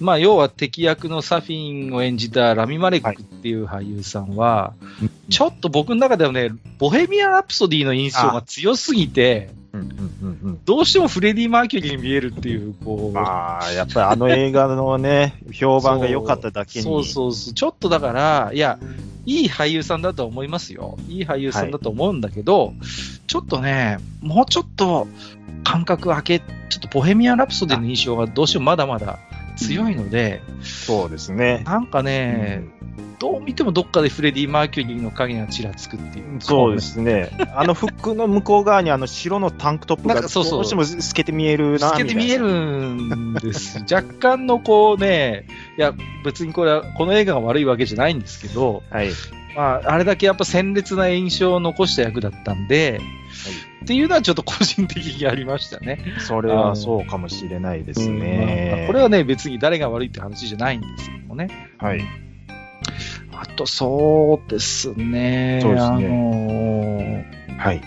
まあ、要は敵役のサフィンを演じたラミ・マレックっていう俳優さんは、はい、ちょっと僕の中ではね、ボヘミアン・ラプソディの印象が強すぎて、どうしてもフレディ・マーキュリーに見えるっていう、こう。ああ、やっぱりあの映画のね、評判が良かっただけに。そうそうそう。ちょっとだから、いや、いい俳優さんだと思いますよ。いい俳優さんだと思うんだけど、はい、ちょっとね、もうちょっと感覚開け、ちょっとボヘミアン・ラプソディの印象がどうしてもまだまだ強いので、そうですね。なんかね、うん、どう見てもどっかでフレディ・マーキュリーの影がちらつくっていう。そうですね。あの服の向こう側にあの白のタンクトップがどうしても透けて見えるなみたいな。透けて見えるんです。若干のこうね、いや別にこれはこの映画が悪いわけじゃないんですけど、はい。まああれだけやっぱ鮮烈な印象を残した役だったんで。はいっていうのはちょっと個人的にありましたね。それはそうかもしれないですね。これはね別に誰が悪いって話じゃないんですけどもね。はい。あとそうですね。そうですね。はい。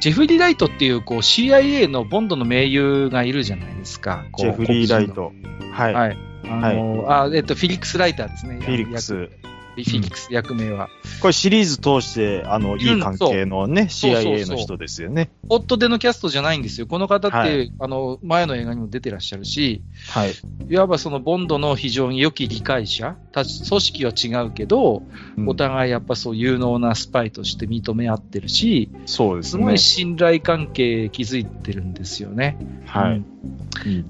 ジェフリー・ライトっていうこう CIA のボンドの盟友がいるじゃないですか。ジェフリー・ライト。はい。はい。フィリックス・ライターですね。フィリックス。フィリックス役名は、うん、これシリーズ通していい関係のね、CIA の人ですよね。ホットでのキャストじゃないんですよこの方って、はい、前の映画にも出てらっしゃるし、はい、いわばそのボンドの非常に良き理解者たち、組織は違うけど、うん、お互いやっぱそう有能なスパイとして認め合ってるし、そうですね、すごい信頼関係築いてるんですよね。はい、うん、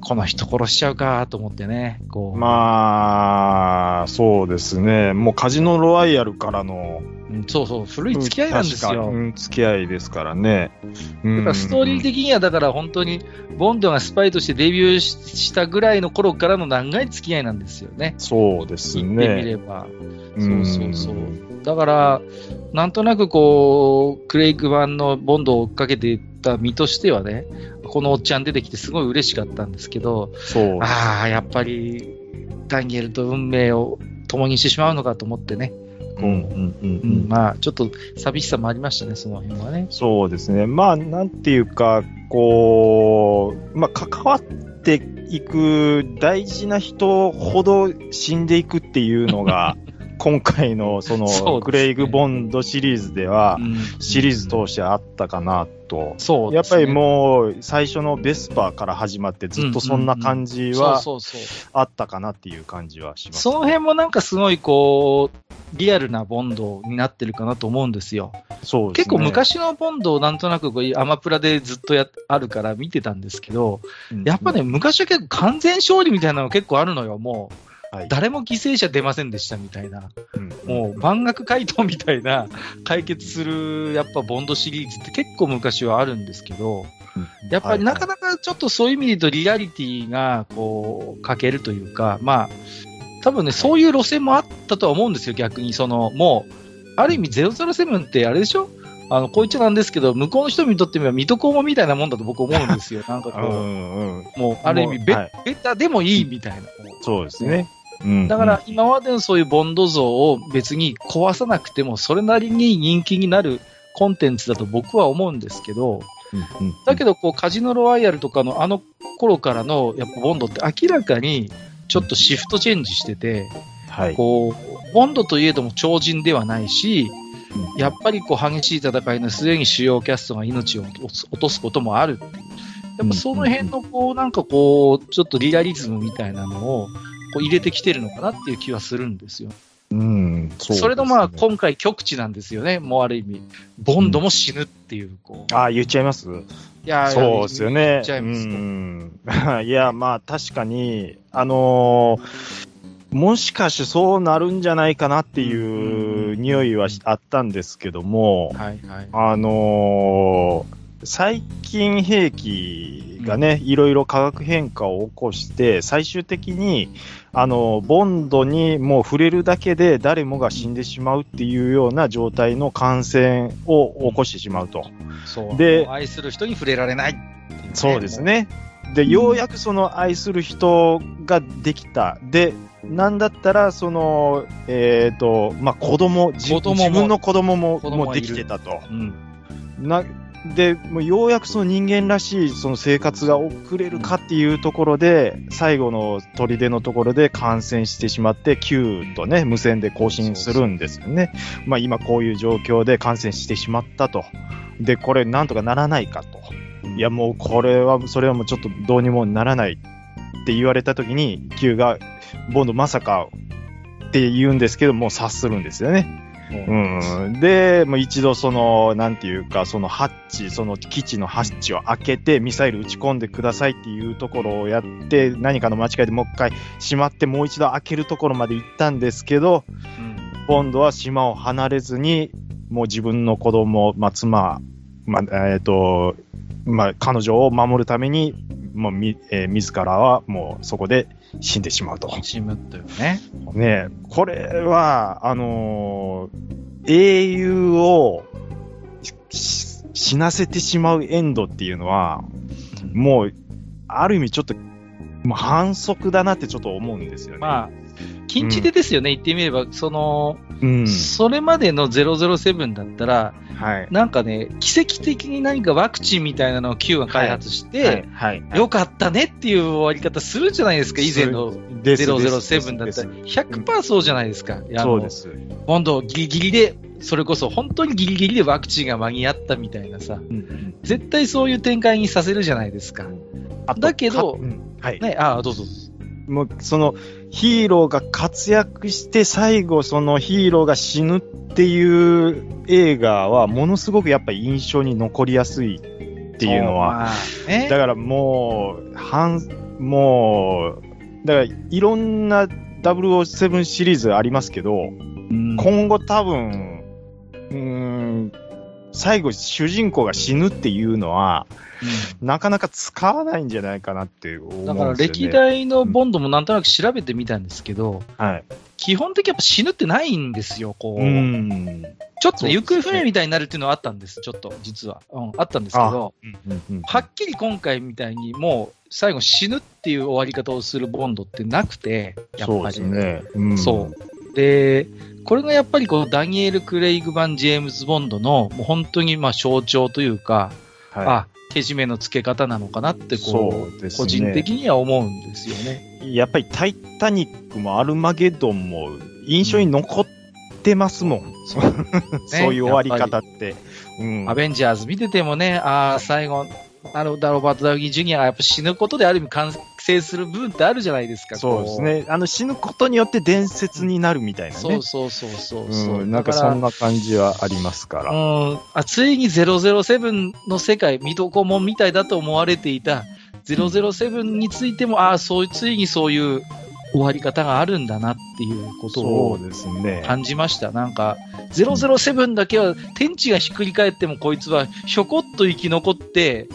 この人殺しちゃうかと思ってね、こうまあそうですね、もうカジノロワイヤルからの、うん、そうそう古い付き合いなんですよ、うん、付き合いですからね、うん、だからストーリー的にはだから本当にボンドがスパイとしてデビューしたぐらいの頃からの長い付き合いなんですよね。そうですね、言ってみれば、うん、そうそうそう、だからなんとなくこうクレイグ版のボンドを追っかけていった身としてはね、このおっちゃん出てきてすごい嬉しかったんですけど、そうああやっぱりダニエルと運命を共にしてしまうのかと思ってね、まあちょっと寂しさもありましたね、その辺はね。そうですね、まあなんていうかこう、まあ、関わっていく大事な人ほど死んでいくっていうのが今回のそのクレイグ・ボンドシリーズではシリーズ通してあったかなと。そうですね、やっぱりもう最初のベスパーから始まってずっとそんな感じはあったかなっていう感じはします、ね、その辺もなんかすごいこうリアルなボンドになってるかなと思うんですよ。そうですね、結構昔のボンドをなんとなくこうアマプラでずっとあるから見てたんですけど、やっぱね昔は結構完全勝利みたいなの結構あるのよ。もう誰も犠牲者出ませんでしたみたいな、もう万学回答みたいな解決するやっぱボンドシリーズって結構昔はあるんですけど、やっぱりなかなかちょっとそういう意味で言うとリアリティがこう欠けるというか、まあ多分ねそういう路線もあったとは思うんですよ。逆にそのもうある意味007ってあれでしょ、こう言っちゃなんですけど、向こうの人にとってみれば水戸黄門みたいなもんだと僕思うんですよ。なんかこう、もうある意味ベタでもいいみたいな。そうですね。だから今までのそういうボンド像を別に壊さなくてもそれなりに人気になるコンテンツだと僕は思うんですけど、だけどこうカジノロワイヤルとかのあの頃からのやっぱボンドって明らかにちょっとシフトチェンジしてて、こうボンドといえども超人ではないし、やっぱりこう激しい戦いの末に主要キャストが命を落とすこともある。やっぱその辺のこうなんかこうちょっとリアリズムみたいなのを入れてきてるのかなっていう気はするんですよ。それのまあ今回極致なんですよね。もうある意味ボンドも死ぬっていう、ああ言っちゃいます。いやそうですよね。言っちゃいます。いやまあ確かにもしかしてそうなるんじゃないかなっていう匂いはあったんですけども、最近兵器がね、いろいろ化学変化を起こして、最終的に、ボンドにもう触れるだけで誰もが死んでしまうっていうような状態の感染を起こしてしまうと。そう。で、愛する人に触れられないっていうね。そうですね。で、ようやくその愛する人ができた。で、なんだったらその、まあ、子供も自分の子供もできてたと。でもうようやくその人間らしいその生活が送れるかっていうところで最後の砦のところで感染してしまって9とね無線で更新するんですよね。まあ、今こういう状況で感染してしまったと。でこれなんとかならないかと。いやもうこれはそれはもうちょっとどうにもならないって言われた時に Q がボンドまさかって言うんですけどもう察するんですよね。うん、でもう一度そのなんていうかそのハッチその基地のハッチを開けてミサイル撃ち込んでくださいっていうところをやって何かの間違いでもう一回閉まってもう一度開けるところまで行ったんですけど、うん、今度は島を離れずにもう自分の子供、まあ、妻、まあまあ、彼女を守るためにもう自らはもうそこで死んでしまうと。死ぬというね。ねえ、これは英雄を死なせてしまうエンドっていうのは、もうある意味ちょっともう反則だなってちょっと思うんですよね。まあ禁じ手ですよね、うん、言ってみればその、うん、それまでの007だったら、はい、なんかね奇跡的に何かワクチンみたいなのを Q が開発して、はいはいはい、よかったねっていう終わり方するじゃないですか。以前の007だったら 100% そうじゃないですか。そうです。ボンドギリギリでそれこそ本当にギリギリでワクチンが間に合ったみたいなさ、うん、絶対そういう展開にさせるじゃないですか。だけど、うんはいね、あどうぞ。もうそのヒーローが活躍して最後そのヒーローが死ぬっていう映画はものすごくやっぱり印象に残りやすいっていうのはだからもうだからいろんな007シリーズありますけど、うん、今後多分最後主人公が死ぬっていうのは、うん、なかなか使わないんじゃないかなって思うんですよね。だから歴代のボンドもなんとなく調べてみたんですけど、うん、基本的にやっぱ死ぬってないんですよ。こう、うん、ちょっと行方不明みたいになるっていうのはあったんです。ちょっと実は、うん、あったんですけど、うんうんうん、はっきり今回みたいにもう最後死ぬっていう終わり方をするボンドってなくて、やっぱりそうですね。うん、そう。でこれがやっぱりこうダニエル・クレイグ版ジェームズ・ボンドのもう本当にまあ象徴というか、はい、あけじめのつけ方なのかなってこう、ね、個人的には思うんですよね。やっぱりタイタニックもアルマゲドンも印象に残ってますもん、うん、そういう終わり方って、うん、アベンジャーズ見ててもねあ最後ロバート・ダウニー・ジュニアがやっぱ死ぬことである意味完成する部分ってあるじゃないですか。そうですね。死ぬことによって伝説になるみたいなね。そう、うん、なんかそんな感じはありますから、うん、ついに007の世界水戸黄門みたいだと思われていた007についてもついにそういう終わり方があるんだなっていうことを感じました、ね、なんか007だけは天地がひっくり返ってもこいつはひょこっと生き残って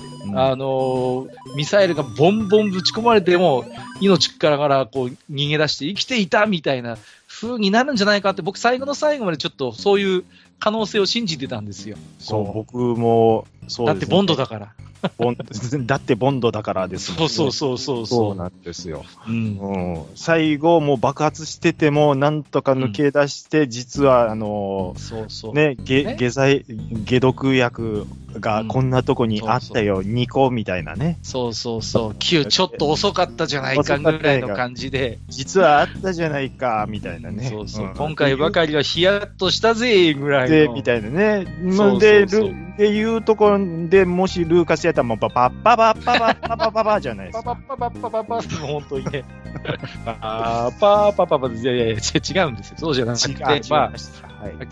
ミサイルがボンボンぶち込まれても命からこう逃げ出して生きていたみたいな風になるんじゃないかって僕最後の最後までちょっとそういう可能性を信じてたんですよ。そう僕もそうです、ね、だってボンドだからだってボンドだからですもんね。そうなんですよ、うんうん、最後もう爆発しててもなんとか抜け出して、うん、実はね解毒薬がこんなとこにあったよ、うん、2個みたいなね。Q ちょっと遅かったじゃないかぐらいの感じで実はあったじゃないかみたいなね。うん、今回ばかりはヒヤッとしたぜぐらいのでみたいなね。でいうところでもしルーカスやったらもうパパじゃないですか。パパ本当にね。パパいやいや違うんですよ。そうじゃなくて明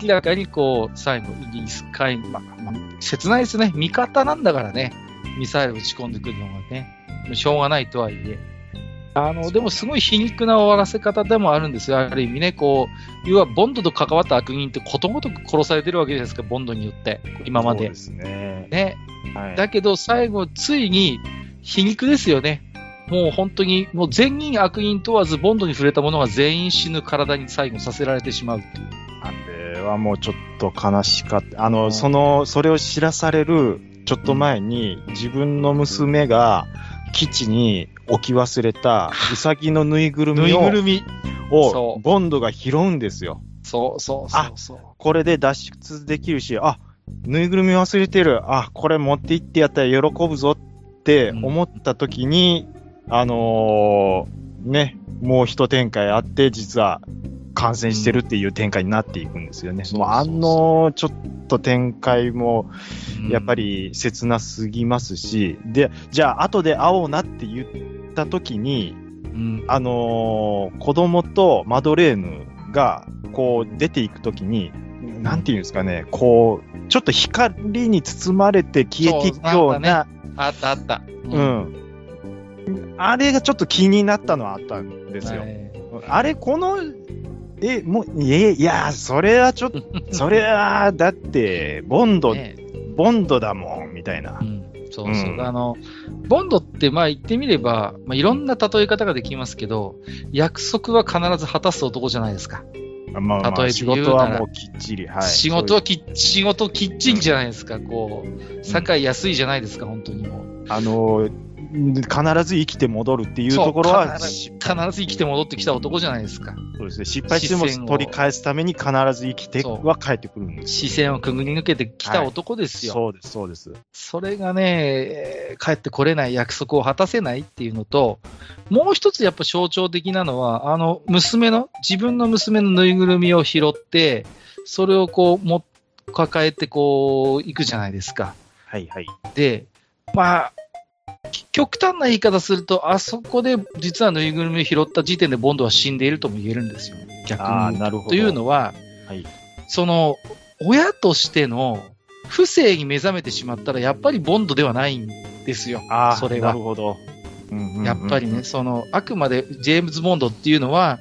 らかにこう最後イギス海切ないですね。味方なんだからねミサイル打ち込んでくるのがねしょうがないとはいえでもすごい皮肉な終わらせ方でもあるんですよ。ある意味ねこう要はボンドと関わった悪人ってことごとく殺されてるわけじゃないですかボンドによって今まで。そうですね。ね、はい、だけど最後ついに皮肉ですよね。もう本当にもう全員悪人問わずボンドに触れた者は全員死ぬ体に最後させられてしまうっていう。あれはもうちょっと悲しかった。それを知らされるちょっと前に、うん、自分の娘が基地に置き忘れたウサギのぬいぐるみをボンドが拾うんですよ。そうそうそうそう。これで脱出できるし、あぬいぐるみ忘れてる、あ、これ持って行ってやったら喜ぶぞって思った時に、うん、ね、もう一展開あって実は感染してるっていう展開になっていくんですよね。もうちょっと展開もやっぱり切なすぎますし、うん、でじゃあ後で会おうなって言った時に、うん、子供とマドレーヌがこう出ていく時に、なんていうんですかね、こうちょっと光に包まれて消えていくような、あったあった、うん、あれがちょっと気になったのはあったんですよ。あれこのもういやそれはちょっとそれはだってボンドだもんみたいな、うん、そうそう、うん、ボンドってまあ言ってみれば、まあ、いろんな例え方ができますけど、約束は必ず果たす男じゃないですか。まあ、例えば仕事はもうきっちり、はい、仕事きっちりじゃないですか、うん、こう堺安いじゃないですか、本当にもう必ず生きて戻るっていうところは必ず生きて戻ってきた男じゃないですか。そうですね、失敗しても取り返すために必ず生きては帰ってくるんです。視線をくぐり抜けてきた男ですよ、はい、そうですそうです。それがね、帰ってこれない、約束を果たせないっていうのと、もう一つやっぱ象徴的なのは、自分の娘のぬいぐるみを拾ってそれをこう抱えてこういくじゃないですか。はいはい。でまあ極端な言い方すると、あそこで実はぬいぐるみを拾った時点でボンドは死んでいるとも言えるんですよ、逆に。なるほど。というのは、はい、その親としての不正に目覚めてしまったらやっぱりボンドではないんですよ。あ、それはなるほど、うんうんうん、やっぱりね、そのあくまでジェームズ・ボンドっていうのは、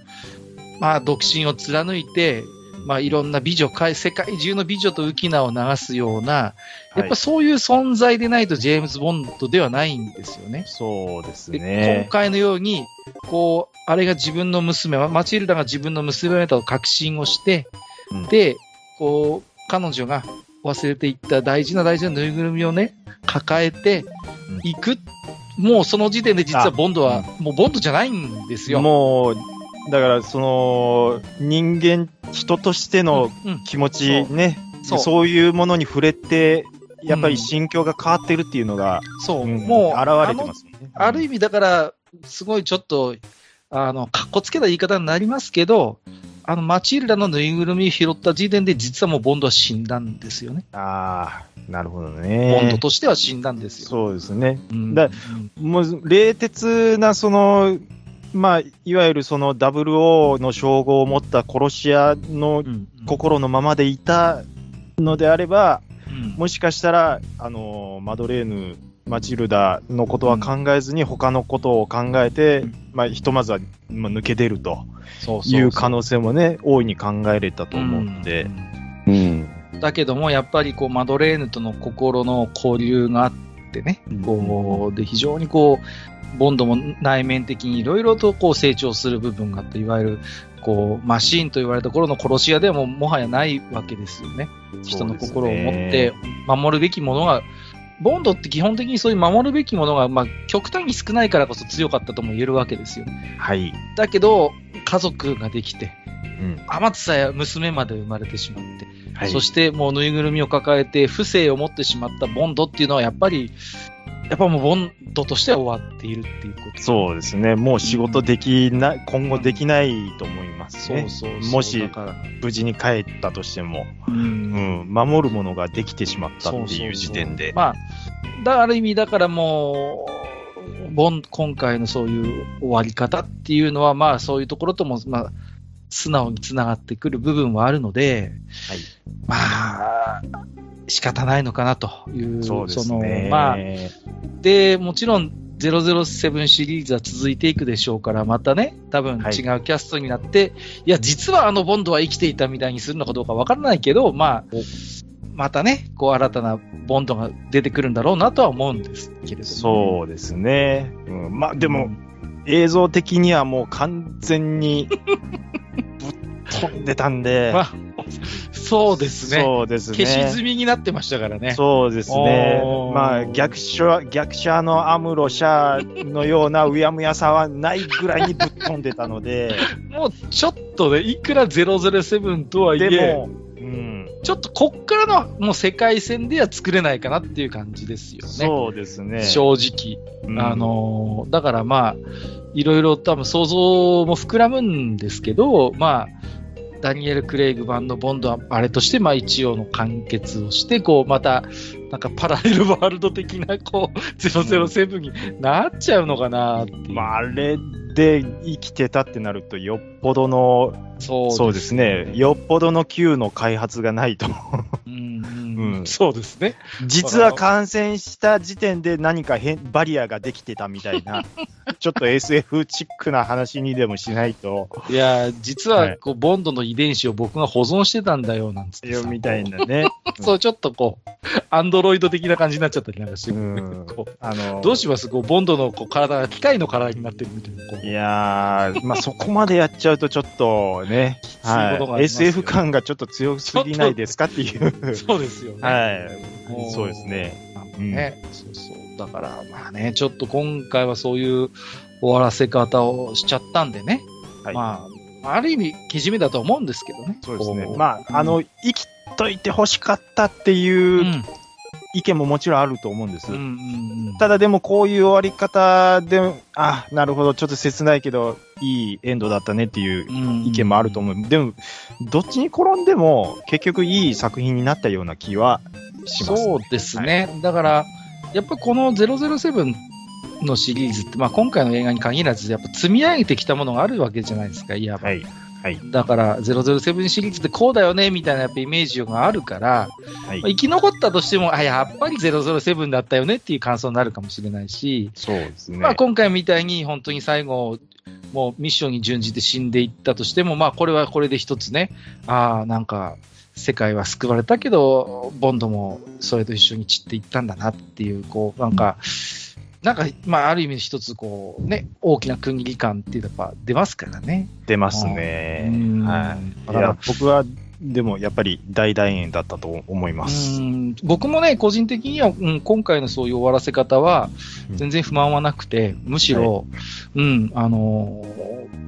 まあ、独身を貫いて、まあ、いろんな美女、世界中の美女と浮き名を流すような、やっぱそういう存在でないとジェームズ・ボンドではないんですよね。そうですね。で今回のようにこう、あれが自分の娘、マチルダが自分の娘だと確信をして、うん、でこう彼女が忘れていった大事なぬいぐるみをね、抱えていく、うん、もうその時点で実はボンドは、うん、もうボンドじゃないんですよ。もうだからその人としての気持ち、うんうん、ね、そういうものに触れてやっぱり心境が変わってるっていうのが、うん、そう、うん、もう現れてますね。ある意味だからすごいちょっとかっこつけた言い方になりますけど、マチルダのぬいぐるみを拾った時点で実はもうボンドは死んだんですよね。ああ、なるほどね。ボンドとしては死んだんですよ。そうですね、うん、だからもう冷徹なそのまあ、いわゆるその00の称号を持った殺し屋の心のままでいたのであれば、うん、もしかしたらマドレーヌ、マチルダのことは考えずに他のことを考えて、うん、まあ、ひとまずは抜け出るという可能性もね、そうそうそう、大いに考えれたと思うので、うんうん、だけどもやっぱりこうマドレーヌとの心の交流があってね、こうで非常にこうボンドも内面的にいろいろとこう成長する部分があって、いわゆるこうマシーンと言われた頃の殺し屋では もはやないわけですよね。人の心を持って守るべきものが、ボンドって基本的にそういう守るべきものが、まあ、極端に少ないからこそ強かったとも言えるわけですよ、はい、だけど家族ができて、うん、天津さえ娘まで生まれてしまって、はい、そしてもうぬいぐるみを抱えて不正を持ってしまったボンドっていうのはやっぱもうボンドとしては終わっているっていうこと。そうですね。もう仕事できない、うん、今後できないと思いますね。そうもし無事に帰ったとしても、うんうん、守るものができてしまったっていう時点で、まあ、ある意味だからもう今回のそういう終わり方っていうのは、まあそういうところともまあ素直につながってくる部分はあるので、はい、まあ仕方ないのかなという。そうですね。まあでもちろん007シリーズは続いていくでしょうから、またね、多分違うキャストになって、はい、いや実はボンドは生きていたみたいにするのかどうかわからないけど、まあ、またねこう新たなボンドが出てくるんだろうなとは思うんですけれども。そうですね、うん、まあでも、うん、映像的にはもう完全にぶっ飛んでたんで、まあそうですね。消し済みになってましたからね。そうですね。まあ逆者のアムロシャーのようなうやむやさはないぐらいにぶっ飛んでたのでもうちょっとね、いくら007とはいえでも、うん、ちょっとこっからのもう世界線では作れないかなっていう感じですよね。そうですね。正直、うん、だからまあいろいろ多分想像も膨らむんですけど、まあダニエル・クレイグ版のボンドはあれとしてまあ一応の完結をしてこうまたなんかパラレルワールド的なこう007になっちゃうのかなっていう、まあ、あれで生きてたってなるとよっぽどのそうですね、よっぽどの Q の開発がないとうん、そうですね。実は感染した時点で何かバリアができてたみたいなちょっと SF チックな話にでもしないといや実はこう、はい、ボンドの遺伝子を僕が保存してたんだよなんつってみたいなねそうちょっとこうアンドロイド的な感じになっちゃったりなんかして、どうしますこうボンドのこう体が機械の体になってるみたいなこういやー、まあ、そこまでやっちゃうとちょっとね、はい、SF 感がちょっと強すぎないですかっていうそうですよね。はい、そうですね。ね、うん、そうそう。だからまあね、ちょっと今回はそういう終わらせ方をしちゃったんでね。はい、まあある意味けじめだと思うんですけどね。そうですね。まあ生きといて欲しかったっていう意見ももちろんあると思うんです。うんうんうん、ただでもこういう終わり方で、あ、なるほど、ちょっと切ないけどいいエンドだったねっていう意見もあると思う。でもどっちに転んでも結局いい作品になったような気はしますね。そうですね、はい、だからやっぱこの007のシリーズって、まあ、今回の映画に限らずやっぱ積み上げてきたものがあるわけじゃないですか、いわば、はいはい、だから007シリーズってこうだよねみたいなやっぱイメージがあるから、はい、まあ、生き残ったとしてもあやっぱり007だったよねっていう感想になるかもしれないし、そうですね、まあ、今回みたいに本当に最後もうミッションに準じて死んでいったとしても、まあ、これはこれで一つね、ああなんか世界は救われたけどボンドもそれと一緒に散っていったんだなっていう、こうなんかまあある意味一つこうね大きな区切り感っていうのが出ますからね。出ますね。はい。いや僕はでもやっぱり大団円だったと思います。僕もね個人的には、うん、今回のそういう終わらせ方は全然不満はなくて、むしろ、はい、うん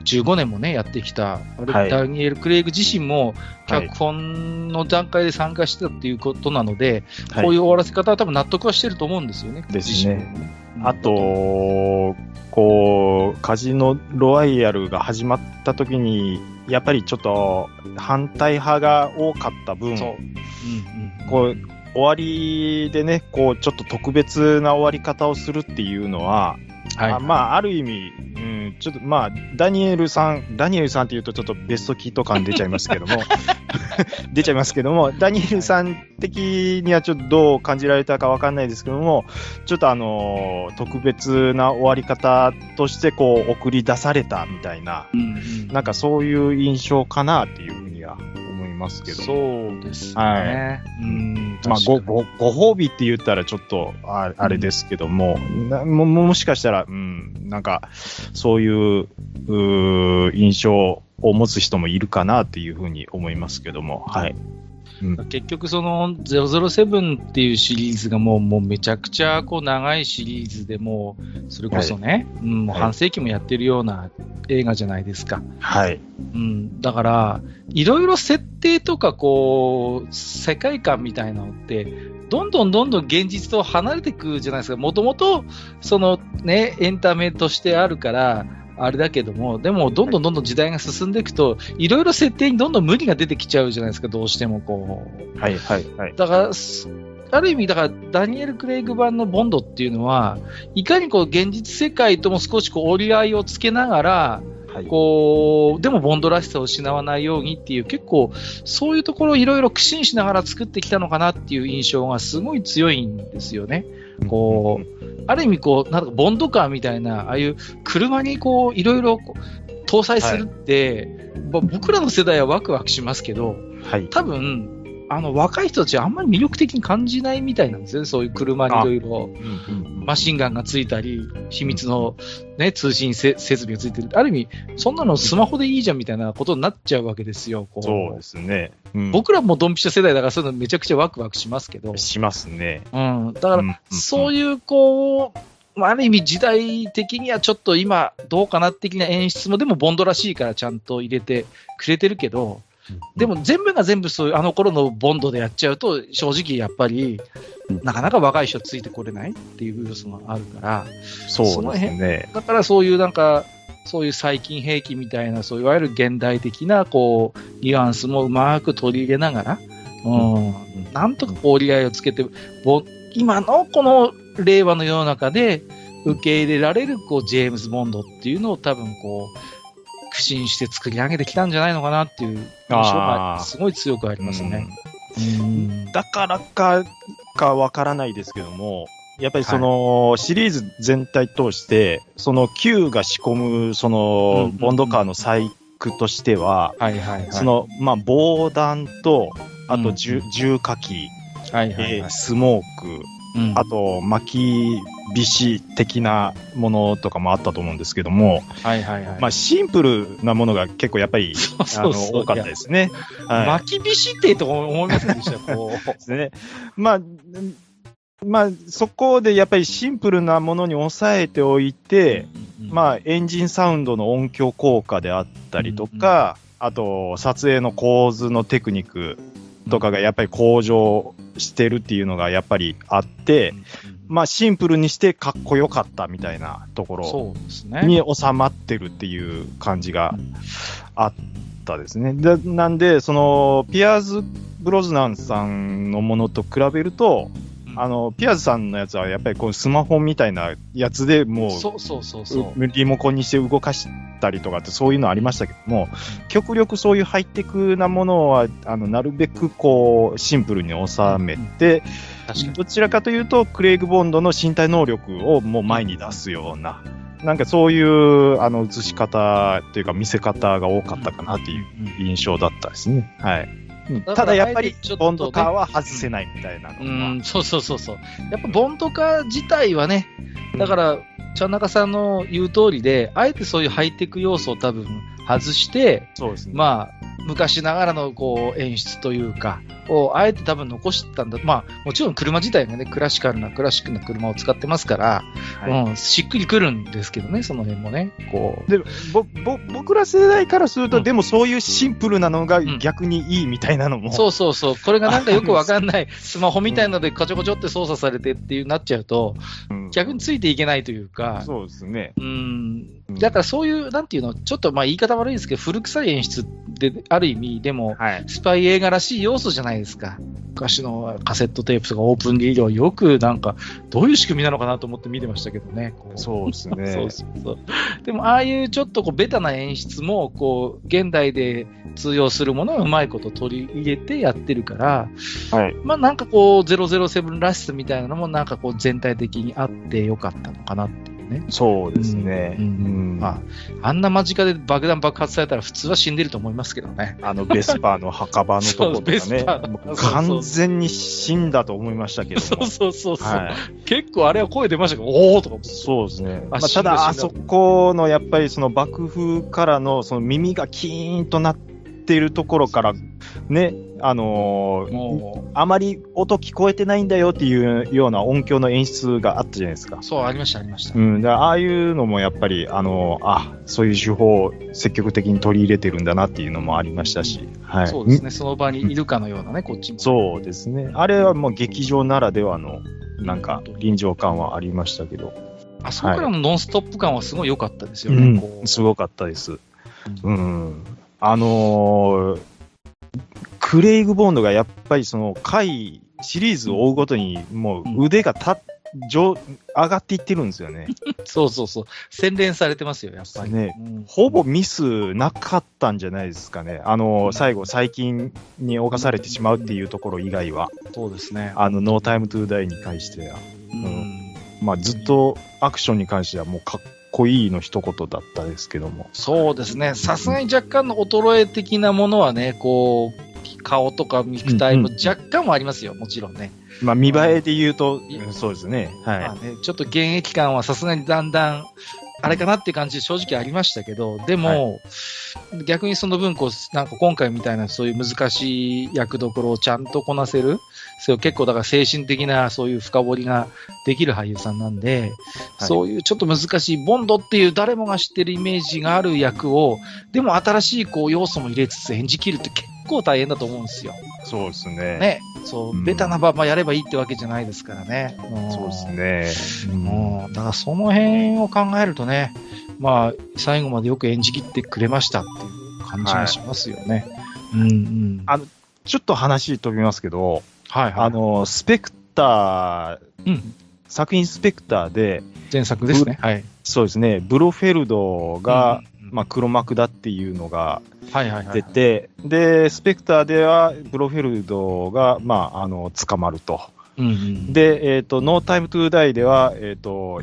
15年もねやってきた、はい、ダニエル・クレイグ自身も脚本の段階で参加してたっていうことなので、はい、こういう終わらせ方は多分納得はしてると思うんですよね。ですね。あとこうカジノロワイヤルが始まった時にやっぱりちょっと反対派が多かった分、そう、うんうん、こう終わりでねこうちょっと特別な終わり方をするっていうのは、はい、まあある意味、うん、ちょっとまあダニエルさんっていうとちょっとベストキット感出ちゃいますけども出ちゃいますけども、ダニエルさん的にはちょっとどう感じられたかわかんないですけども、ちょっと特別な終わり方としてこう送り出されたみたいな、うん、なんかそういう印象かなっていうふうには思いますけど。そうですね。はい、うん、まあご褒美って言ったらちょっとあれですけども、うん、もしかしたら、うん、なんかそういう印象を持つ人もいるかなっていうふうに思いますけども、はい。うん、結局その007っていうシリーズがもうめちゃくちゃこう長いシリーズで、もうそれこそね、はい、うん、もう半世紀もやってるような映画じゃないですか。はい。うん、だからいろいろ設定とかこう世界観みたいなのってどんどん現実と離れていくじゃないですか。もともとそのねエンタメとしてあるから。あれだけども、でもどんどん時代が進んでいくと、いろいろ設定にどんどん無理が出てきちゃうじゃないですか、どうしてもこう。はいはいはい。だからある意味だからダニエル・クレイグ版のボンドっていうのは、いかにこう現実世界とも少しこう折り合いをつけながら、はい、こうでもボンドらしさを失わないようにっていう、結構そういうところをいろいろ苦心しながら作ってきたのかなっていう印象がすごい強いんですよね。こうある意味こうなんかボンドカーみたいなああいう車にこういろいろ搭載するって、はい、僕らの世代はワクワクしますけど、はい、多分若い人たちはあんまり魅力的に感じないみたいなんですよね。そういう車にいろいろマシンガンがついたり秘密の、ね、通信設備がついてる、ある意味そんなのスマホでいいじゃんみたいなことになっちゃうわけですよ。こうそうですね、うん、僕らもドンピシャ世代だからそういうのめちゃくちゃワクワクしますけど、しますね、うん、だからそういうこうある意味時代的にはちょっと今どうかな的な演出もでもボンドらしいからちゃんと入れてくれてるけど、でも全部が全部そういうあの頃のボンドでやっちゃうと正直やっぱりなかなか若い人ついてこれないっていう要素もあるから、そうですね、その辺だからそういうなんかそういう最近兵器みたいなそういわゆる現代的なこうニュアンスもうまく取り入れながら、うん、なんとか折り合いをつけて今のこの令和の世の中で受け入れられるこうジェームズ・ボンドっていうのを多分こう苦心して作り上げてきたんじゃないのかなっていう印象がすごい強くありますね、うん、だからかわからないですけども、やっぱりそのシリーズ全体通してその Q が仕込むそのボンドカーのサイクとしてはそのまあ防弾とあと重火器、スモーク、あと巻きびし的なものとかもあったと思うんですけども、まあシンプルなものが結構やっぱり多かったですね。巻きびしってと思いませんでしたこうですね。まあそこでやっぱりシンプルなものに抑えておいて、まあエンジンサウンドの音響効果であったりとか、あと撮影の構図のテクニックとかがやっぱり向上してるっていうのがやっぱりあって、まあシンプルにしてかっこよかったみたいなところに収まってるっていう感じがあったですね。なんでそのピアーズ・ブロズナンさんのものと比べると、ピアーズさんのやつはやっぱりこうスマホみたいなやつでもうリモコンにして動かしたりとかってそういうのありましたけども、極力そういうハイテクなものはなるべくこうシンプルに収めて、どちらかというとクレイグ・ボンドの身体能力をもう前に出すような、なんかそういう映し方というか見せ方が多かったかなっていう印象だったですね。はい。ただやっぱりボンドカーは外せないみたいなのが、そうやっぱボンドカー自体はね、だから茶中さんの言う通りであえてそういうハイテク要素を多分外して、ね、まあ昔ながらのこう演出というかをあえて多分残したんだ、まあもちろん車自体がねクラシックな車を使ってますから、しっくりくるんですけどね、その辺もねこうで僕ら世代からすると、でもそういうシンプルなのが逆にいいみたいなのも、そうこれがなんかよくわかんないスマホみたいなのでカチョコチョって操作されてっていうなっちゃうと、逆についていけないというか、そうですね、だからそういうなんていうのちょっとまあ言い方悪いですけど古臭い演出である意味でも、スパイ映画らしい要素じゃないですか。昔のカセットテープとかオープンリードをよくなんかどういう仕組みなのかなと思って見てましたけどね。そうですねでもああいうちょっとこうベタな演出もこう現代で通用するものをうまいこと取り入れてやってるから、まあなんかこう007らしさみたいなのもなんかこう全体的にあってよかったのかなってね、そうですね、あんな間近で爆弾爆発されたら普通は死んでると思いますけどね。ベスパーの墓場のところとかね完全に死んだと思いましたけども、結構あれは声出ましたけど、おーとか、そうですね、ただあそこのやっぱりその爆風からのその耳がキーンとなっているところからね、あまり音聞こえてないんだよっていうような音響の演出があったじゃないですか。そうありました、ああいうのもやっぱりそういう手法を積極的に取り入れてるんだなっていうのもありましたし、そうですね、その場にいるかのようなね、こっちもそうですね、あれはもう劇場ならではのなんか臨場感はありましたけど、あそこからのノンストップ感はすごい良かったですよね、すごかったです、クレイグ・ボンドがやっぱりその回シリーズを追うごとにもう腕が上がっていってるんですよねそう洗練されてますよやっぱりね、ほぼミスなかったんじゃないですかね、最後最近に侵されてしまうっていうところ以外は、そうですね、No Time to Die に関しては、ずっとアクションに関してはもうかっこいいの一言だったですけども、そうですね、さすがに若干の衰え的なものはね、こう顔とか肉体も若干もありますよ、もちろんね、見栄えで言うとそうですね、ちょっと現役感はさすがにだんだんあれかなって感じで正直ありましたけど、でも、逆にその分なんか今回みたいなそういう難しい役どころをちゃんとこなせる、それ結構だから精神的なそういう深掘りができる俳優さんなんで、そういうちょっと難しいボンドっていう誰もが知ってるイメージがある役をでも新しいこう要素も入れつつ演じきるって結構大変だと思うんですよ。そうですね。ね。そう、ベタなままやればいいってわけじゃないですからね。そうですね。もう、だからその辺を考えるとね、まあ、最後までよく演じ切ってくれましたっていう感じがしますよね。はい、うんうん。ちょっと話飛びますけど、はいはい、スペクター、うん、作品スペクターで、前作ですね。はい。そうですね。ブロフェルドが、うんまあ、黒幕だっていうのが出て、で、スペクターではブロフェルドが、まあ、捕まると。うんうん、で、No Time to Die では、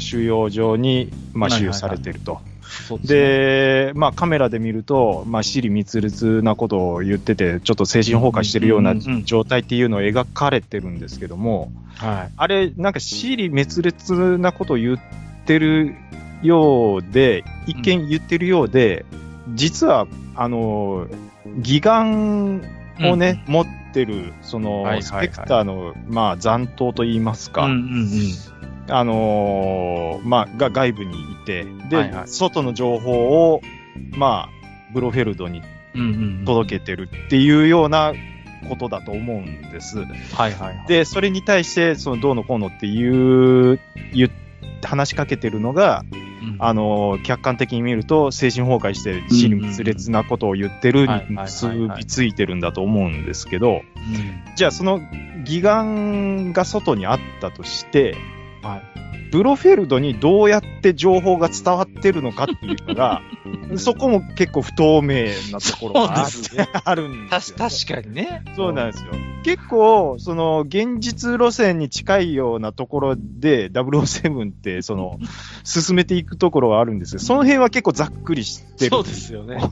収容所に、まあ、収容されてると。で、まあ、カメラで見ると、まあ、支離滅裂なことを言ってて、ちょっと精神崩壊してるような状態っていうのを描かれてるんですけども、はい、あれ、なんか支離滅裂なことを言ってるようで、一見言ってるようで、実は、義眼をね、持ってる、その、はいはいはい、スペクターの、まあ、残党といいますか、うんうんうん、まあ、が外部にいて、で、はいはい、外の情報を、まあ、ブロフェルドに届けてるっていうようなことだと思うんです。はいはいはい、で、それに対して、その、どうのこうのって言って話しかけてるのが、客観的に見ると精神崩壊して支離滅裂なことを言ってるに結びついてるんだと思うんですけど、じゃあその義眼が外にあったとして、はい、ブロフェルドにどうやって情報が伝わってるのかっていうのがそこも結構不透明なところがあるんですよね。確かにね。そうなんですよ。結構その現実路線に近いようなところで007ってその進めていくところはあるんですけど、その辺は結構ざっくりしてる。そうですよね。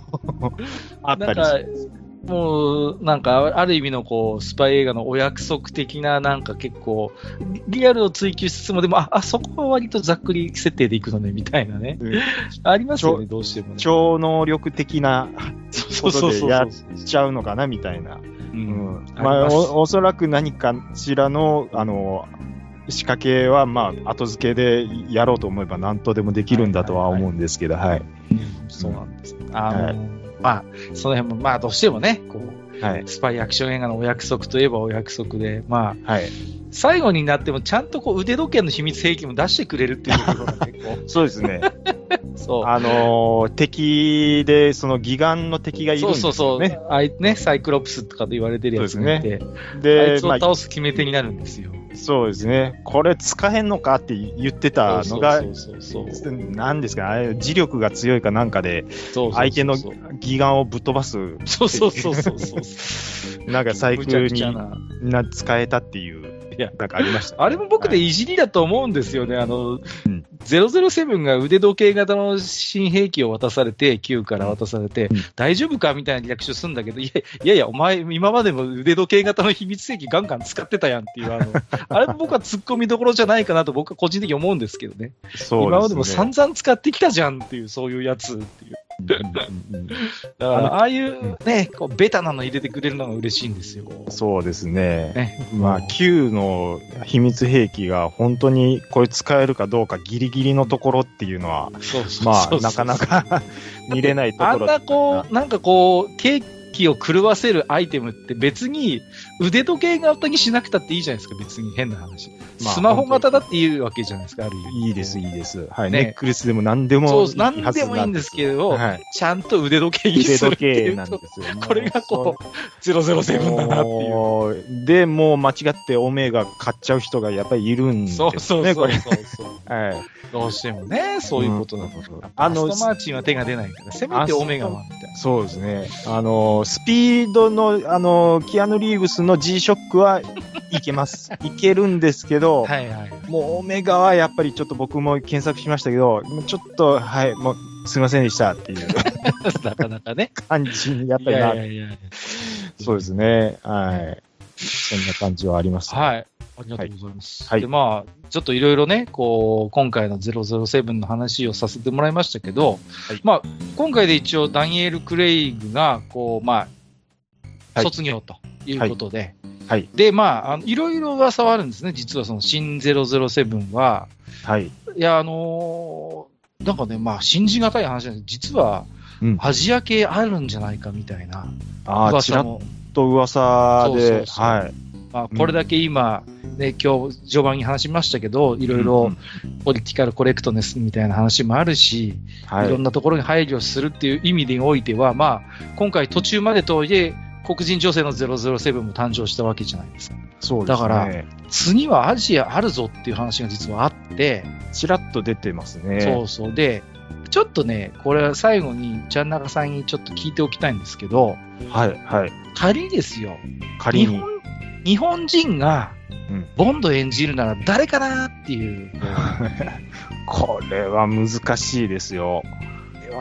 あったりして、もうなんかある意味のこうスパイ映画のお約束的な、なんか結構リアルを追求しつつも、でもあそこは割とざっくり設定でいくのねみたいなね、うん、ありますよね。どうしても、ね、超能力的なことでやっちゃうのかなみたいな。おそらく何かしらの仕掛けは、まあ、後付けでやろうと思えば何とでもできるんだとは思うんですけど、はいはいはい、そうなんです、ね。まあ、その辺も、まあ、どうしてもね、こう、はい、スパイアクション映画のお約束といえばお約束で、まあ、はい、最後になってもちゃんとこう腕時計の秘密兵器も出してくれるっていうところが結構。そうですね。そう。敵で、その義眼の敵がいるんですよね。そうそうそう。あいね、サイクロプスとかと言われてるやつがいて、そうですね。で、あいつを倒す決め手になるんですよ。まあそうですね。これ使えんのかって言ってたのが、何ですか、あれ磁力が強いかなんかで相手の義眼をぶっ飛ばす。そうそうそうそう。なんか最高にな使えたっていう。いや、なんかありました、ね。あれも僕でいじりだと思うんですよね。うん、007が腕時計型の新兵器を渡されて、Q から渡されて、うん、大丈夫かみたいなリアクションするんだけど、いや、お前、今までも腕時計型の秘密兵器ガンガン使ってたやんっていう、あれも僕は突っ込みどころじゃないかなと僕は個人的に思うんですけどね。そうですね。今までも散々使ってきたじゃんっていう、そういうやつっていう。だからああいうね、こうベタなの入れてくれるのが嬉しいんですよ。そうですね。ね、まあ Q の秘密兵器が本当にこれ使えるかどうかギリギリのところっていうのは、まあなかなか見れないところ。あんなこうなんかこうケーキを狂わせるアイテムって別に腕時計型にしなくたっていいじゃないですか。別に変な話。まあ、スマホ型だっていうわけじゃないですか、ある意味。いいです、いいです。はい、ね。ネックレスでも何でもいいはずなんです。そう、何でもいいんですけど、はい、ちゃんと腕時計にするっていうと。腕時計なんですよね。これがこう、007だなっていう。で、もう間違ってオメガ買っちゃう人がやっぱりいるんですね、そう。はい。どうしてもね、そういうことなのと。アストンマーチンは手が出ないから、せめてオメガはみたいな。そうですね。スピードの、キアヌ・リーブスの G ショックはいけます。いけるんですけど、はいはいはい、もうオメガはやっぱりちょっと僕も検索しましたけど、ちょっとはい、もうすいませんでしたっていうなかなかね感じにやっぱりなる。いやいやいや、そうですね、はい、そんな感じはありますね。はい、ありがとうございます。はい、でまあちょっといろいろね、こう今回の007の話をさせてもらいましたけど、はい、まあ今回で一応ダニエル・クレイグがこうまあ卒業ということで。はいはいはい、で、まあ、いろいろ噂はあるんですね、実はその新007は、はい、いや、なんかね、まあ、信じがたい話なんですけど、実は、アジア系あるんじゃないかみたいな噂もと噂で、そうそうそう、はい、まあ、これだけ今、ね、今日序盤に話しましたけど、いろいろポリティカルコレクトネスみたいな話もあるし、はい、いろんなところに配慮するっていう意味においては、まあ、今回途中までとはいえ黒人女性の007も誕生したわけじゃないですか。そうですね。だから次はアジアあるぞっていう話が実はあってちらっと出てますね。そうそう、でちょっとねこれは最後にちゃん中さんにちょっと聞いておきたいんですけど、はいはい、仮ですよ、仮に日本人がボンド演じるなら誰かなっていうこれは難しいですよ。いや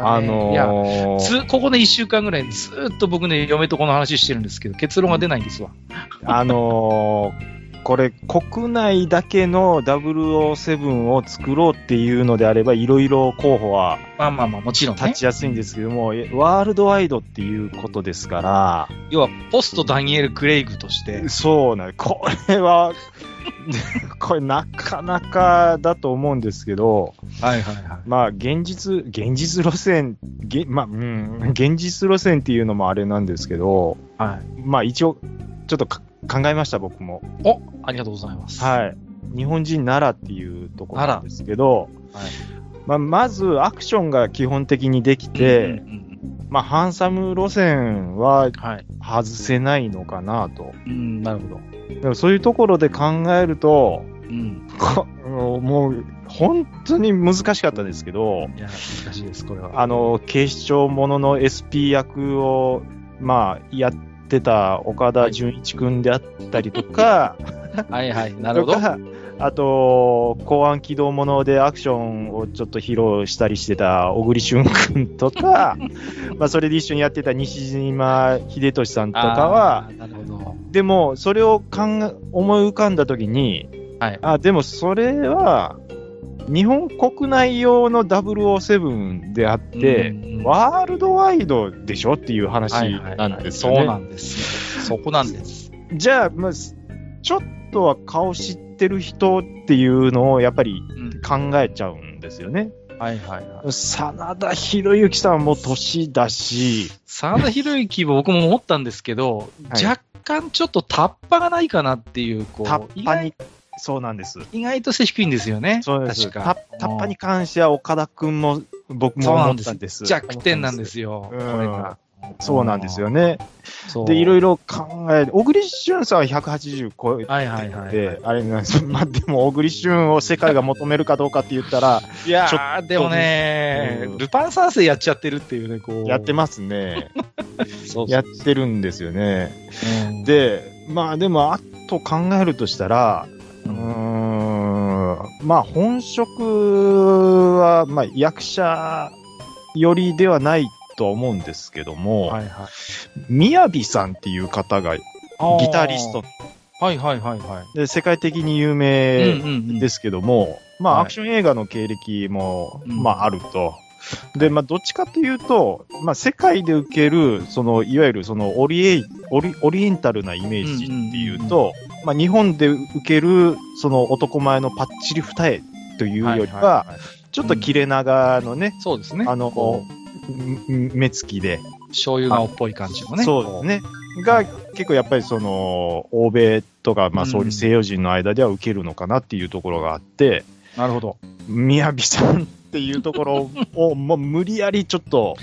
ここで1週間ぐらいずっと僕ね嫁とこの話してるんですけど結論が出ないんですわ。これ国内だけの007を作ろうっていうのであればいろいろ候補は立ちやすいんですけども、ワールドワイドっていうことですから、要はポストダニエル・クレイグとして、そうなん、これはこれなかなかだと思うんですけど、はいはいはい、まあ現実路線、まあ、うん、現実路線っていうのもあれなんですけど、はい、まあ一応ちょっと考えました僕も。お、ありがとうございます、はい、日本人ならっていうところなんですけど、はい、まあ、まずアクションが基本的にできて、うんうんうん、まあ、ハンサム路線は外せないのかなと、はい、うん、なるほど。でもそういうところで考えると、うん、もう本当に難しかったですけど。いや難しいです、これは。警視庁ものの SP 役を、まあ、やって出た岡田純一君であったりとか、はいはい、なるほど。あと公安機動ものでアクションをちょっと披露したりしてた小栗旬君とかまあそれで一緒にやってた西島秀俊さんとかは、なるほど。でもそれを思い浮かんだ時に、はい、あ、でもそれは日本国内用の007であって、うんうん、ワールドワイドでしょっていう話なんですよね。そうなんです。そこなんです。じゃあ、まあ、ちょっとは顔知ってる人っていうのをやっぱり考えちゃうんですよね。うん、はいはいはい。真田広之さんも年だし。真田広之も僕も思ったんですけど、はい、若干ちょっとタッパがないかなっていう、こう。タッパに。そうなんです。意外と背低いんですよね。そうです、確か。タッパに関しては岡田君も僕も思ったんです。弱点なんですよ、うん、これがそうなんですよね。でいろいろ考えて、小栗旬さんは180超えて、はいはいはいはい、あれなんです。まあでも小栗旬を世界が求めるかどうかって言ったらいやーでもね、うん、ルパン三世やっちゃってるっていうね、こうやってますねそうそうそう、やってるんですよね、うん、でまあでもあと考えるとしたら、まあ本職は、まあ、役者寄りではないと思うんですけども、はいはい、宮城さんっていう方がギタリスト、はいはいはいはい、で世界的に有名ですけども、うんうんうん、まあ、アクション映画の経歴も、はい、まあ、あると。でまあ、どっちかというと、まあ、世界で受けるそのいわゆるそのオリエンタルなイメージっていうと、うんうんうん、まあ、日本で受けるその男前のパッチリ二重というよりは、はいはいはい、ちょっと切れ長のね、うん、そうですね、目つきで醤油顔っぽい感じのね、そうですね、が結構やっぱりその欧米とか、まあ、そういう西洋人の間では受けるのかなっていうところがあって、うん、なるほど。宮城さんっていうところをもう無理やりちょっと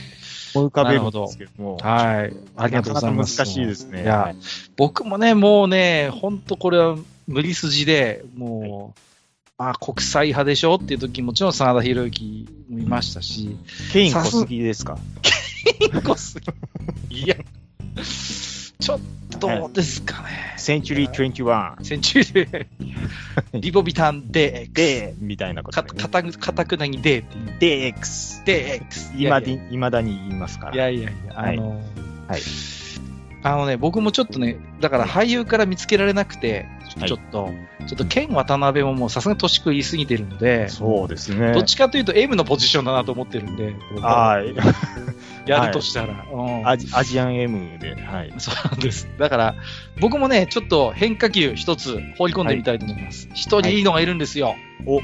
思い浮かべるんですけども、はい、ありがとうございます。難しいですね。いや僕もねもうね本当これは無理筋でもう、はい、あ国際派でしょっていう時もちろん真田広之もいましたし、ケイン小杉ですか。ケイン小杉いやちょっとどうですかね、はい、センチュリー21、センチュリーリボビタン DX みたいなこと、ね、かたくなに DX いまだに言いますから。いやいやいや、はい、ね僕もちょっとねだから俳優から見つけられなくて、ちょっとケン渡辺ももうさすがに年食いすぎてるので、そうですね、どっちかというと M のポジションだなと思ってるんで、はいやるとしたら、はい、うん、アジアン M で、はい、そうなんです。だから僕もねちょっと変化球一つ放り込んでみたいと思います。一、はい、人いいのがいるんですよ、はい、お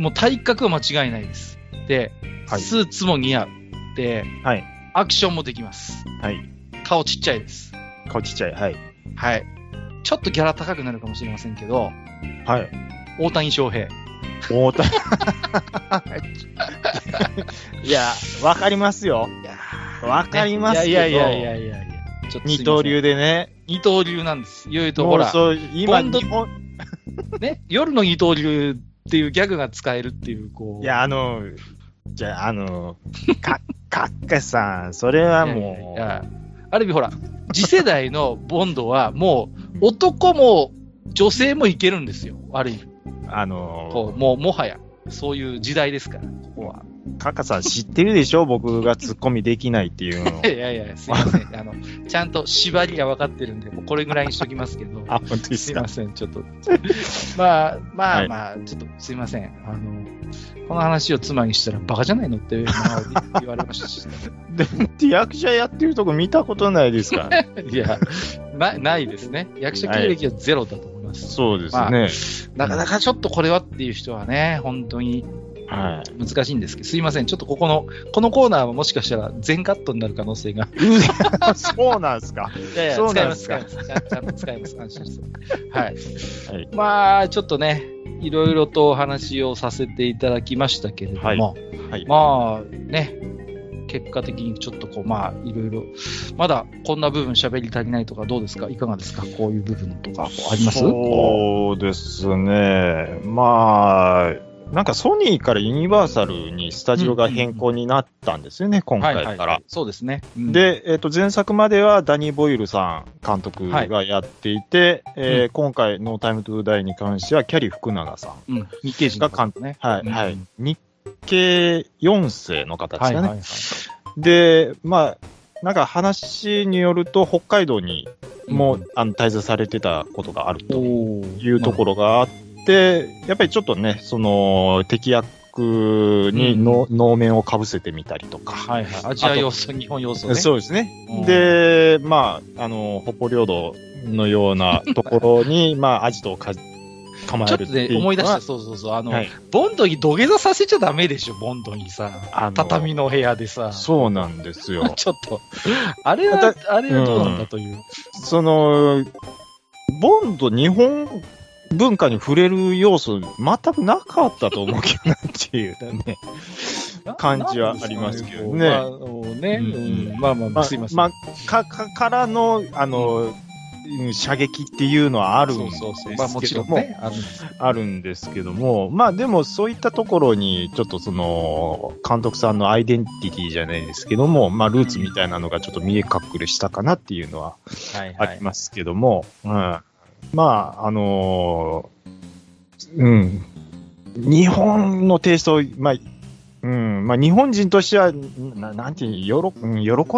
もう体格は間違いないです。で、はい、スーツも似合うで、はい、アクションもできます、はい、顔ちっちゃいです。顔ちっちゃい。はい。はい。ちょっとギャラ高くなるかもしれませんけど、はい。大谷翔平。大谷。いや、わかりますよ。わかりますけど。いやいやいやいやいや。二刀流でね。二刀流なんです。いよいよと、ほら、今日本ね、夜の二刀流っていうギャグが使えるっていう、こう。いや、じゃあ、カッカさん、それはもう。いやいやいや、ある意味ほら、次世代のボンドはもう、男も女性もいけるんですよ、ある意味。もう、もはや、そういう時代ですから、ここは。カッカさん知ってるでしょ僕がツッコミできないっていうの。いやいや、すいません。ちゃんと縛りが分かってるんで、もうこれぐらいにしときますけど。あ、本当ですか。すいません、ちょっと。まあ、はい、ちょっと、すいません。この話を妻にしたらバカじゃないのって言われましたし、ね。でも、役者やってるとこ見たことないですか、ね、いやないですね。役者経歴はゼロだと思います。はい、そうですね、まあ。なかなかちょっとこれはっていう人はね、本当に。はい、難しいんですけど、すいません、ちょっとこのコーナーはもしかしたら全カットになる可能性が。そうなんですか。いやいや、そうなんですか。ちゃんと使います。安心して。はい。はい、まあ、ちょっとね、いろいろとお話をさせていただきましたけれども、はい、まあね、結果的にちょっとまあ、いろいろ、まだこんな部分喋り足りないとかどうですか？いかがですか？こういう部分とかあります？そうですね。まあ、なんかソニーからユニバーサルにスタジオが変更になったんですよね、今回から。はいはい、そうですね。うん、で、前作まではダニー・ボイルさん監督がやっていて、はい、今回、No Time to Die に関しては、キャリー・福永さんが、うん、日系人の方ね。はい、はい、うん。日系4世の方ですかね。はいはいはい、で、まあ、なんか話によると、北海道にも、うん、滞在されてたことがあるというところがあって、でやっぱりちょっとね、その敵役に能面をかぶせてみたりとか、はいはい、アジア要素、日本要素ね。そうですね。で、まあ、北方領土のようなところに、まあ、アジトを構えるっていう。ちょっとね、思い出した、そう、はい、ボンドに土下座させちゃダメでしょ、ボンドにさ、畳の部屋でさ。そうなんですよ。ちょっと、あれはどうなんだという。その、ボンド、日本文化に触れる要素全くなかったと思うけどなっていうね感じはありますけどね。まあ、すいません。まあ、からの射撃っていうのはあるんですけども、あるんですけども、まあでもそういったところにちょっとその監督さんのアイデンティティじゃないですけども、まあルーツみたいなのがちょっと見え隠れしたかなっていうのはありますけども、うん。まあ、うん。日本のテイスト、まあ、うん、まあ、日本人としては、なんていう、喜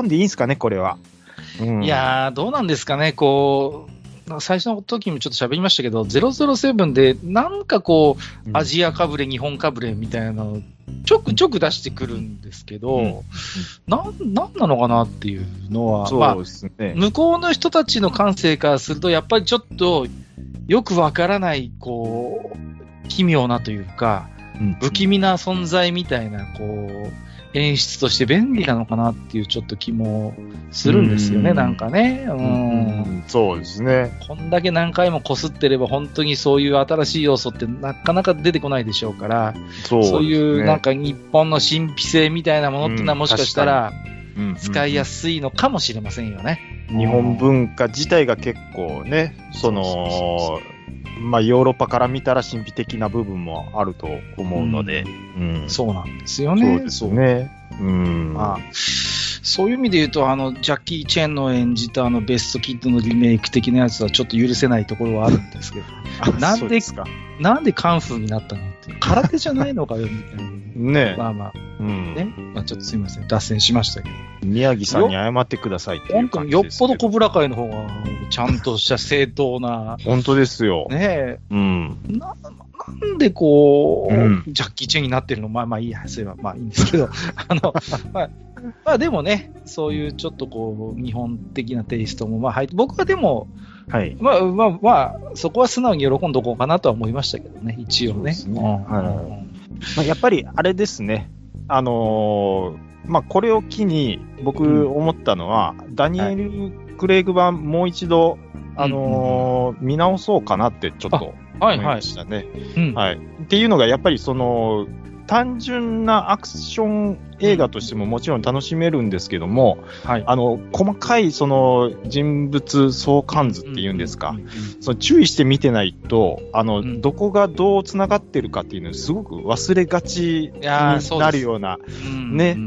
んでいいんですかね、これは。うん、いやー、どうなんですかね、最初の時もちょっと喋りましたけど、007で、なんかアジアかぶれ、日本かぶれみたいなのを、ちょくちょく出してくるんですけど、うん、なんなのかなっていうのは、そうですね。まあ、向こうの人たちの感性からすると、やっぱりちょっとよくわからない、奇妙なというか、うん、不気味な存在みたいな、演出として便利なのかなっていうちょっと気もするんですよね、なんかね。うん、そうですね。こんだけ何回も擦ってれば本当にそういう新しい要素ってなかなか出てこないでしょうから、そういうなんか日本の神秘性みたいなものってのはもしかしたら使いやすいのかもしれませんよね。日本文化自体が結構ね、まあ、ヨーロッパから見たら神秘的な部分もあると思うので、うんうん、そうなんですよね。そうですね。うん、まあ、そういう意味で言うと、ジャッキー・チェンの演じたベストキッドのリメイク的なやつはちょっと許せないところはあるんですけど、なんでカンフーになったのって、空手じゃないのかよみたいな。ねえ、まあまあ、うん、ね、まあ、ちょっとすいません、脱線しましたけど、宮城さんに謝ってくださいっていう感じですけど、本当によっぽど小倉会の方がちゃんとした正当な本当ですよねえ、うん、なんでうん、ジャッキー・チェンになってるの、まあいいや、そういえばまあいいんですけどまあでもね、そういうちょっと日本的なテイストもまあ入って、僕はでも、はい、まあそこは素直に喜んどこうかなとは思いましたけどね、一応ね。まあ、やっぱりあれですね、まあ、これを機に僕思ったのは、ダニエル・クレイグ版もう一度、見直そうかなってちょっと思いましたね。っていうのがやっぱりその単純なアクション映画としてももちろん楽しめるんですけども、はい、細かいその人物相関図っていうんですか、その注意して見てないとどこがどうつながってるかっていうのをすごく忘れがちになるようなね、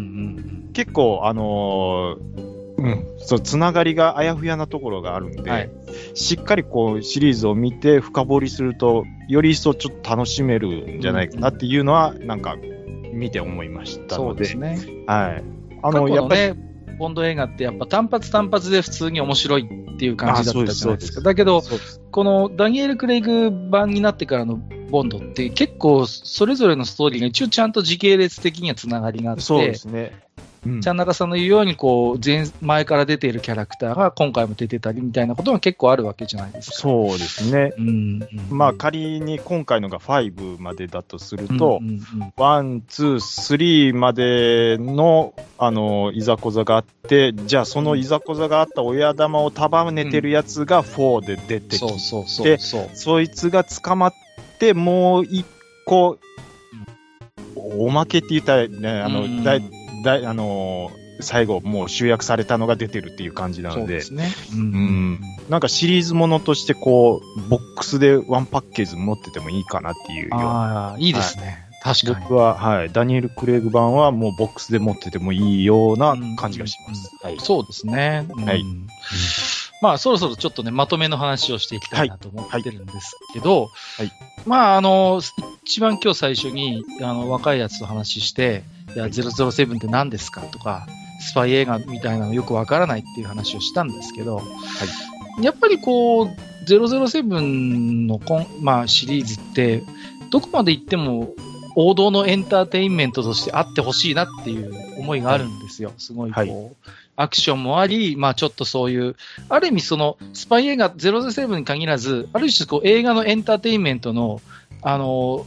結構そうつながりがあやふやなところがあるんで、はい、しっかりこうシリーズを見て深掘りするとより一層ちょっと楽しめるんじゃないかなっていうのはなんか見て思いましたので、そうですね、はい、やっぱりボンド映画ってやっぱ単発単発で普通に面白いっていう感じだったじゃないですか。だけどこのダニエル・クレイグ版になってからのボンドって結構それぞれのストーリーが一応ちゃんと時系列的にはつながりがあって、そうですね、ちゃんなかさんの言うようにこう前から出ているキャラクターが今回も出てたりみたいなことが結構あるわけじゃないですか。そうですね、まあ、仮に今回のが5までだとすると、1、2、3までの、いざこざがあって、じゃあそのいざこざがあった親玉を束ねてるやつが4で出てきて、そいつが捕まってもう1個おまけって言ったらね、最後もう集約されたのが出てるっていう感じなので、なんかシリーズものとしてこうボックスでワンパッケージ持っててもいいかなっていうような。いいですね、はい、確かに僕は、はい、ダニエル・クレイグ版はもうボックスで持っててもいいような感じがします、はい、そうですね、はい、まあそろそろちょっとねまとめの話をしていきたいなと思ってるんですけど、はいはい、まあ一番今日最初に若いやつと話していや007って何ですかとかスパイ映画みたいなのよくわからないっていう話をしたんですけど、はい、やっぱりこう007のまあ、シリーズってどこまで行っても王道のエンターテインメントとしてあってほしいなっていう思いがあるんですよ、はい、すごいこう、はい、アクションもあり、まあ、ちょっとそういうある意味そのスパイ映画007に限らずある種こう映画のエンターテインメントの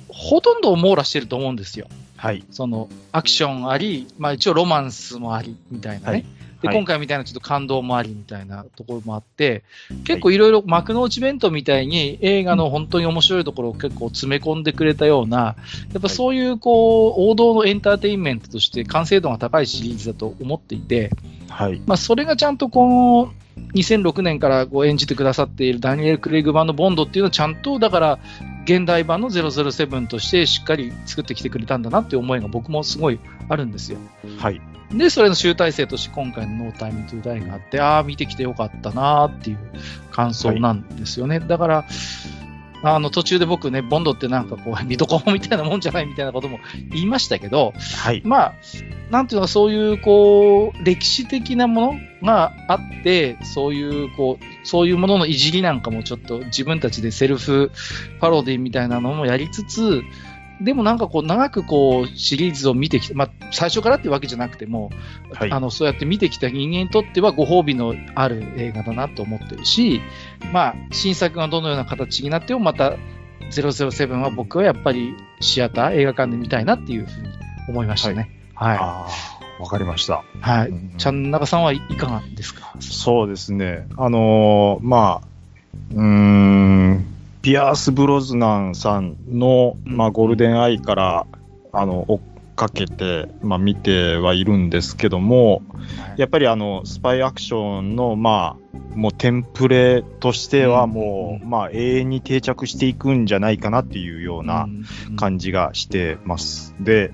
ほとんどを網羅してると思うんですよ。はい、そのアクションあり、まあ、一応ロマンスもありみたいなね、はい、で今回みたいなちょっと感動もありみたいなところもあって、はい、結構いろいろ幕の内弁当みたいに映画の本当に面白いところを結構詰め込んでくれたようなやっぱそういう、 こう王道のエンターテインメントとして完成度が高いシリーズだと思っていて、はい、まあ、それがちゃんとこの2006年からこう演じてくださっているダニエル・クレイグ版のボンドっていうのをちゃんとだから現代版の007としてしっかり作ってきてくれたんだなっていう思いが僕もすごいあるんですよ、はい、でそれの集大成として今回の No Time to Die があって、ああ見てきてよかったなっていう感想なんですよね、はい、だから途中で僕ねボンドってなんかこう見どころみたいなもんじゃないみたいなことも言いましたけど、はい、まあなんていうのそういうこう歴史的なものがあってそういうもののいじりなんかもちょっと自分たちでセルフパロディみたいなのもやりつつ、でもなんかこう長くこうシリーズを見てきて、まあ、最初からっていうわけじゃなくても、はい、そうやって見てきた人間にとってはご褒美のある映画だなと思ってるし、まあ、新作がどのような形になってもまた007は僕はやっぱりシアター映画館で見たいなっていうふうに思いましたね。はい、わかりました、はい、ちゃんなかさんはいかがですか？そうですね、まあピアース・ブロズナンさんの、まあ、ゴールデンアイから追っかけて、まあ、見てはいるんですけども、やっぱりスパイアクションの、まあ、もうテンプレとしてはもう、まあ、永遠に定着していくんじゃないかなっていうような感じがしてます。で、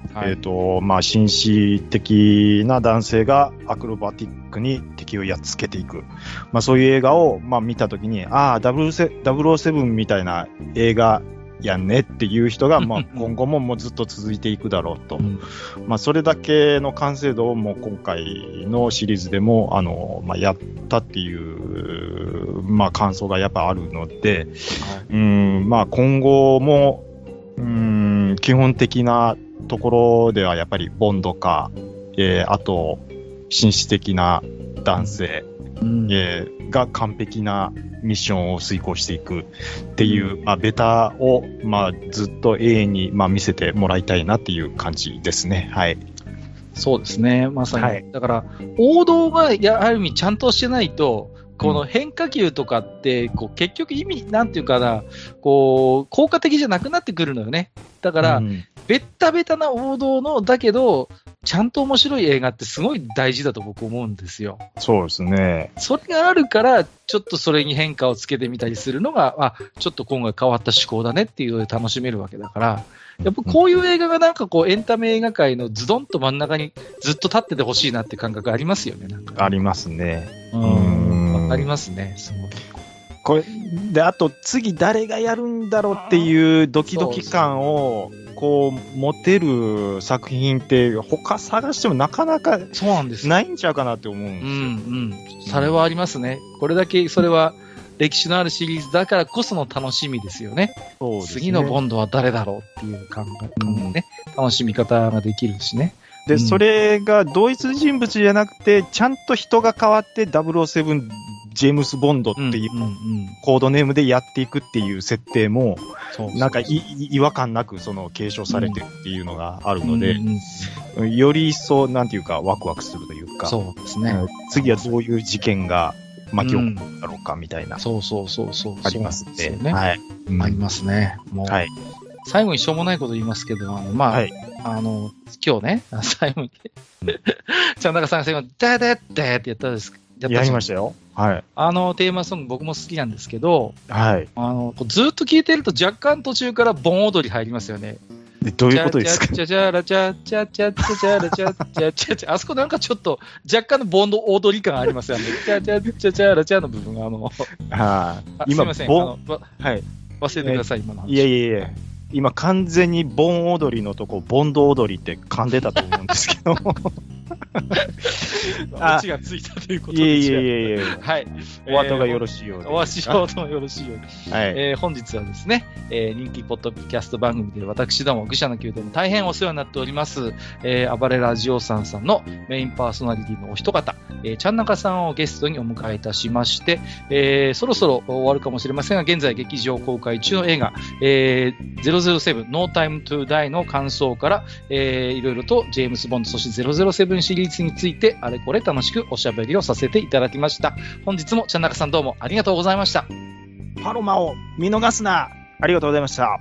まあ、紳士的な男性がアクロバティックに敵をやっつけていく、まあ、そういう映画を、まあ、見たときに007みたいな映画やねっていう人が、まあ、今後 もうずっと続いていくだろうと、まあ、それだけの完成度をもう今回のシリーズでもまあ、やったっていう、まあ、感想がやっぱあるので、まあ、今後も基本的なところではやっぱりボンドか、あと紳士的な男性、が完璧なミッションを遂行していくっていう、まあ、ベタを、まあ、ずっと永遠に、まあ、見せてもらいたいなっていう感じですね。はい、そうですね、まさに、はい、だから王道がある意味ちゃんとしてないとこの変化球とかってこう結局意味なんていうかな、こう効果的じゃなくなってくるのよね。だから、うん、ベッタベタな王道のだけどちゃんと面白い映画ってすごい大事だと僕思うんですよ。そうですね。それがあるからちょっとそれに変化をつけてみたりするのが、あ、ちょっと今回変わった趣向だねっていうので楽しめるわけだから、やっぱこういう映画がなんかこうエンタメ映画界のズドンと真ん中にずっと立っててほしいなって感覚ありますよね。なんかありますね。ありますね。すごいこれで、あと次誰がやるんだろうっていうドキドキ感をこう持てる作品って他探してもなかなかないんちゃうかなって思うんですよ。うんうん、それはありますね。これだけそれは歴史のあるシリーズだからこその楽しみですよね。そうですね。次のボンドは誰だろうっていう考えもね、楽しみ方ができるしね。で、それが同一人物じゃなくてちゃんと人が変わって007ジェームス・ボンドっていうコードネームでやっていくっていう設定もなんか違和感なくその継承されてるっていうのがあるので、より一層なんていうかワクワクするというか、そうですね、次はどういう事件が巻き起こるだろうかみたいな、そうそうそうそう、ありますね。はい、ありますね。もう、はい、最後にしょうもないこと言いますけど、まあ、はい、今日ね、最後にちゃん中さんが最後にダダッダーってやったんですけど、やりましたよ。はい。テーマソング僕も好きなんですけど、はい。ずっと聴いてると若干途中から盆踊り入りますよね。どういうことですか？チャチャラチャチャチャチャチャラチャチャチャチャ、あそこなんかちょっと若干の盆踊り感ありますよね。チャチャチャチャラチャの部分がすみません。はい。忘れてください、今の話。いやいやいや。今完全に盆踊りのとこボンド踊りって噛んでたと思うんですけどオチがついたということで、いやいやいやいや、はい、お後がよろしいように、お後がよろしいように、はい、本日はですね、人気ポッドキャスト番組で私ども愚者の宮殿大変お世話になっております、暴れラジオさんさんのメインパーソナリティのお一方、ちゃん中さんをゲストにお迎えいたしまして、そろそろ終わるかもしれませんが、現在劇場公開中の映画、007 No Time to Die の感想から、いろいろとジェームスボンドそして007シリーズについてあれこれ楽しくおしゃべりをさせていただきました。本日もちゃん中さんどうもありがとうございました。パロマを見逃すな。ありがとうございました。